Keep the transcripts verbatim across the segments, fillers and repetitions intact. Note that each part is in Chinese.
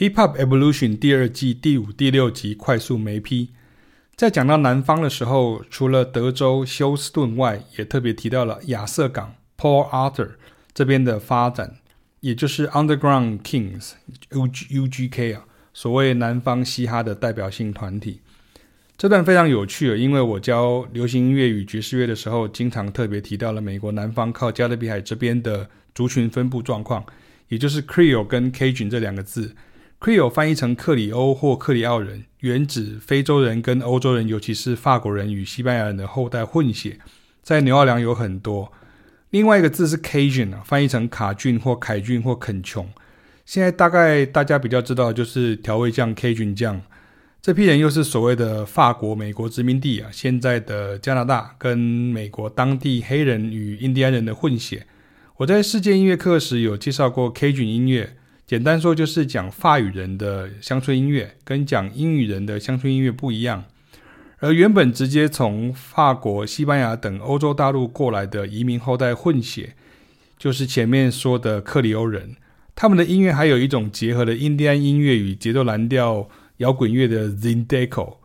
Hip Hop Evolution 第二季第五、第六集快速眉批。在讲到南方的时候，除了德州休斯顿外，也特别提到了亚瑟港 Port Arthur 这边的发展，也就是 Underground Kingz U G K 啊，所谓南方嘻哈的代表性团体。这段非常有趣，因为我教流行音乐与爵士乐的时候，经常特别提到了美国南方靠加勒比海这边的族群分布状况，也就是 Creole 跟 Cajun 这两个字。Creole 翻译成克里欧或克里奥人，原指非洲人跟欧洲人，尤其是法国人与西班牙人的后代混血，在纽奥良有很多。另外一个字是 Cajun、啊、翻译成卡郡或凯郡或肯琼。现在大概大家比较知道就是调味酱 Cajun 酱。这批人又是所谓的法国美国殖民地啊，现在的加拿大跟美国当地黑人与印第安人的混血。我在世界音乐课时有介绍过 Cajun 音乐，简单说就是讲法语人的乡村音乐跟讲英语人的乡村音乐不一样。而原本直接从法国、西班牙等欧洲大陆过来的移民后代混血，就是前面说的克里欧人。他们的音乐还有一种结合了印第安音乐与节奏蓝调摇滚乐的 Zydeco，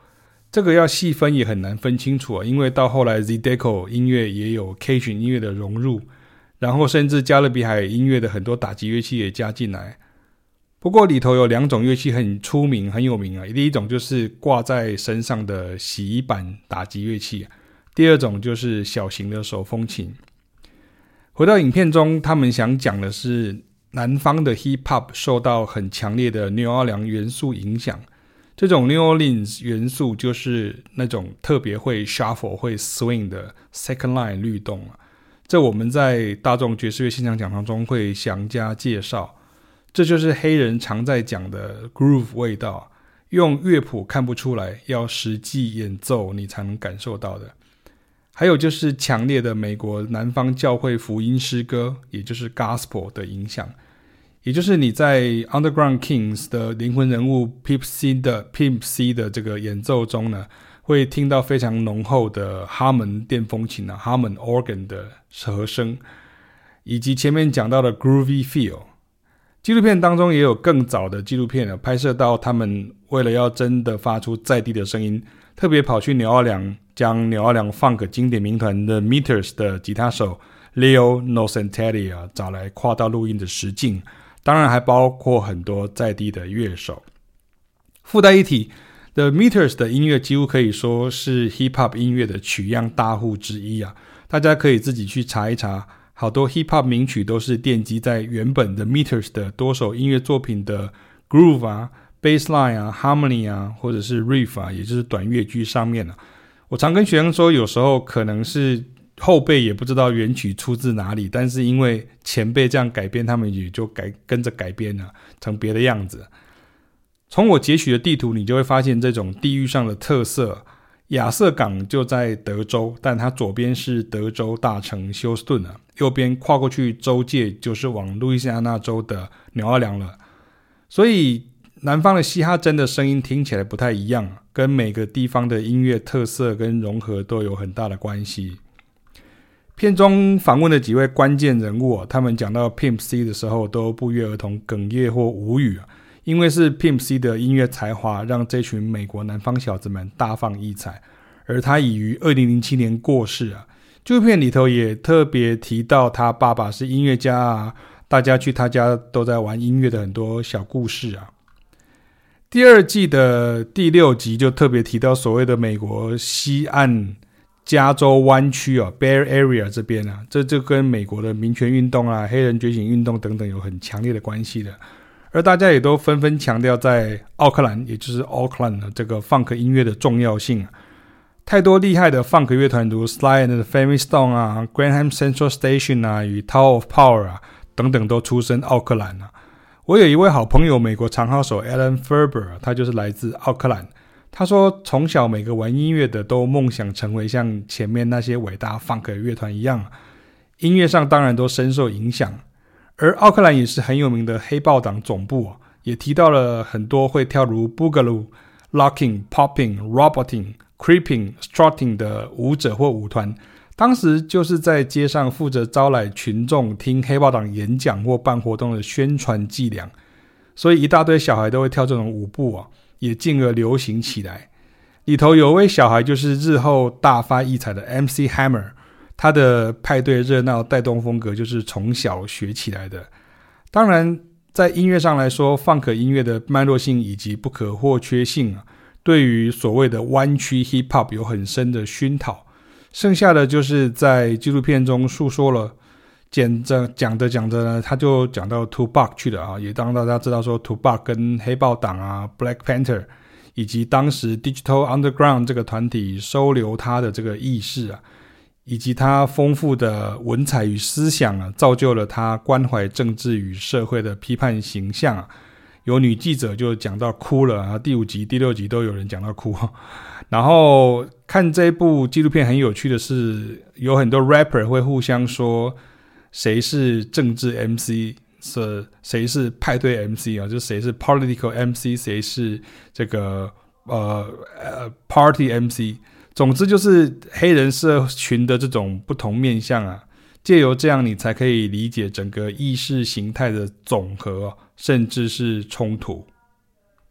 这个要细分也很难分清楚、啊、因为到后来 Zydeco 音乐也有 Cajun 音乐的融入，然后甚至加勒比海音乐的很多打击乐器也加进来。不过里头有两种乐器很出名很有名、啊、第一种就是挂在身上的洗衣板打击乐器、啊、第二种就是小型的手风琴。回到影片中，他们想讲的是南方的 Hip Hop 受到很强烈的纽奥良元素影响，这种 New Orleans 元素就是那种特别会 shuffle 会 swing 的 second line 律动、啊、这我们在大众爵士乐现场讲堂中会详加介绍。这就是黑人常在讲的 groove 味道，用乐谱看不出来，要实际演奏你才能感受到的。还有就是强烈的美国南方教会福音诗歌，也就是 gospel 的影响，也就是你在 Underground Kingz 的灵魂人物 Pimp C 的 Pimp C 的这个演奏中呢，会听到非常浓厚的哈门电风琴啊 Hammond Organ 的和声，以及前面讲到的 Groovy Feel。 纪录片当中也有更早的纪录片、啊、拍摄到他们为了要真的发出在地的声音，特别跑去纽奥良，将纽奥良 Funk 经典名团 The Meters 的吉他手 Leo Nocentelli、啊、找来跨到录音的实境，当然还包括很多在地的乐手。附带一提， The Meters 的音乐几乎可以说是 Hip Hop 音乐的取样大户之一啊！大家可以自己去查一查，好多 Hip Hop 名曲都是奠基在原本 The Meters 的多首音乐作品的 Groove 啊、Bassline 啊、Harmony 啊，或者是 Riff 啊，也就是短乐句上面啊。我常跟学生说，有时候可能是后辈也不知道原曲出自哪里，但是因为前辈这样改编，他们也就改跟着改编了、啊、成别的样子。从我截取的地图，你就会发现这种地域上的特色。亚瑟港就在德州，但它左边是德州大城休斯顿、啊、右边跨过去州界就是往路易斯安那州的纽奥良了。所以南方的嘻哈真的声音听起来不太一样，跟每个地方的音乐特色跟融合都有很大的关系。片中访问的几位关键人物、啊、他们讲到 Pimp C 的时候都不约而同哽咽或无语、啊、因为是 Pimp C 的音乐才华让这群美国南方小子们大放异彩，而他已于二零零七年过世、啊、纪录片里头也特别提到他爸爸是音乐家、啊、大家去他家都在玩音乐的很多小故事啊。第二季的第六集就特别提到所谓的美国西岸加州湾区、啊、Bay Area 这边、啊、这就跟美国的民权运动啊、黑人觉醒运动等等有很强烈的关系的。而大家也都纷纷强调在奥克兰，也就是 Oakland 这个 Funk 音乐的重要性、啊、太多厉害的 Funk 乐团如 Sly and the Family Stone 啊、Graham Central Station 啊、与 Tower of Power 啊等等都出身奥克兰、啊、我有一位好朋友美国长号手 Alan Ferber、啊、他就是来自奥克兰。他说从小每个玩音乐的都梦想成为像前面那些伟大 Funk 乐团一样，音乐上当然都深受影响。而奥克兰也是很有名的黑豹党总部、啊、也提到了很多会跳如 Boogaloo、Locking、Popping、Roboting、Creeping、Strutting 的舞者或舞团，当时就是在街上负责招来群众听黑豹党演讲或办活动的宣传伎俩。所以一大堆小孩都会跳这种舞步啊，也进而流行起来。里头有位小孩就是日后大发异彩的 M C Hammer， 他的派对热闹带动风格就是从小学起来的。当然在音乐上来说，放克音乐的脉络性以及不可或缺性、啊、对于所谓的湾区 Hip Hop 有很深的熏陶。剩下的就是在纪录片中述说了，讲着讲着讲着呢，他就讲到 Tupac 去了啊，也让大家知道说 Tupac 跟黑豹党啊 Black Panther 以及当时 Digital Underground 这个团体收留他的这个意识啊，以及他丰富的文采与思想啊，造就了他关怀政治与社会的批判形象啊。有女记者就讲到哭了啊，第五集第六集都有人讲到哭。然后看这部纪录片很有趣的是，有很多 rapper 会互相说谁是政治 M C， 是谁是派对 M C 啊，就谁是 political M C， 谁是这个呃呃 party M C。总之就是黑人社群的这种不同面向啊，藉由这样你才可以理解整个意识形态的总和、啊、甚至是冲突。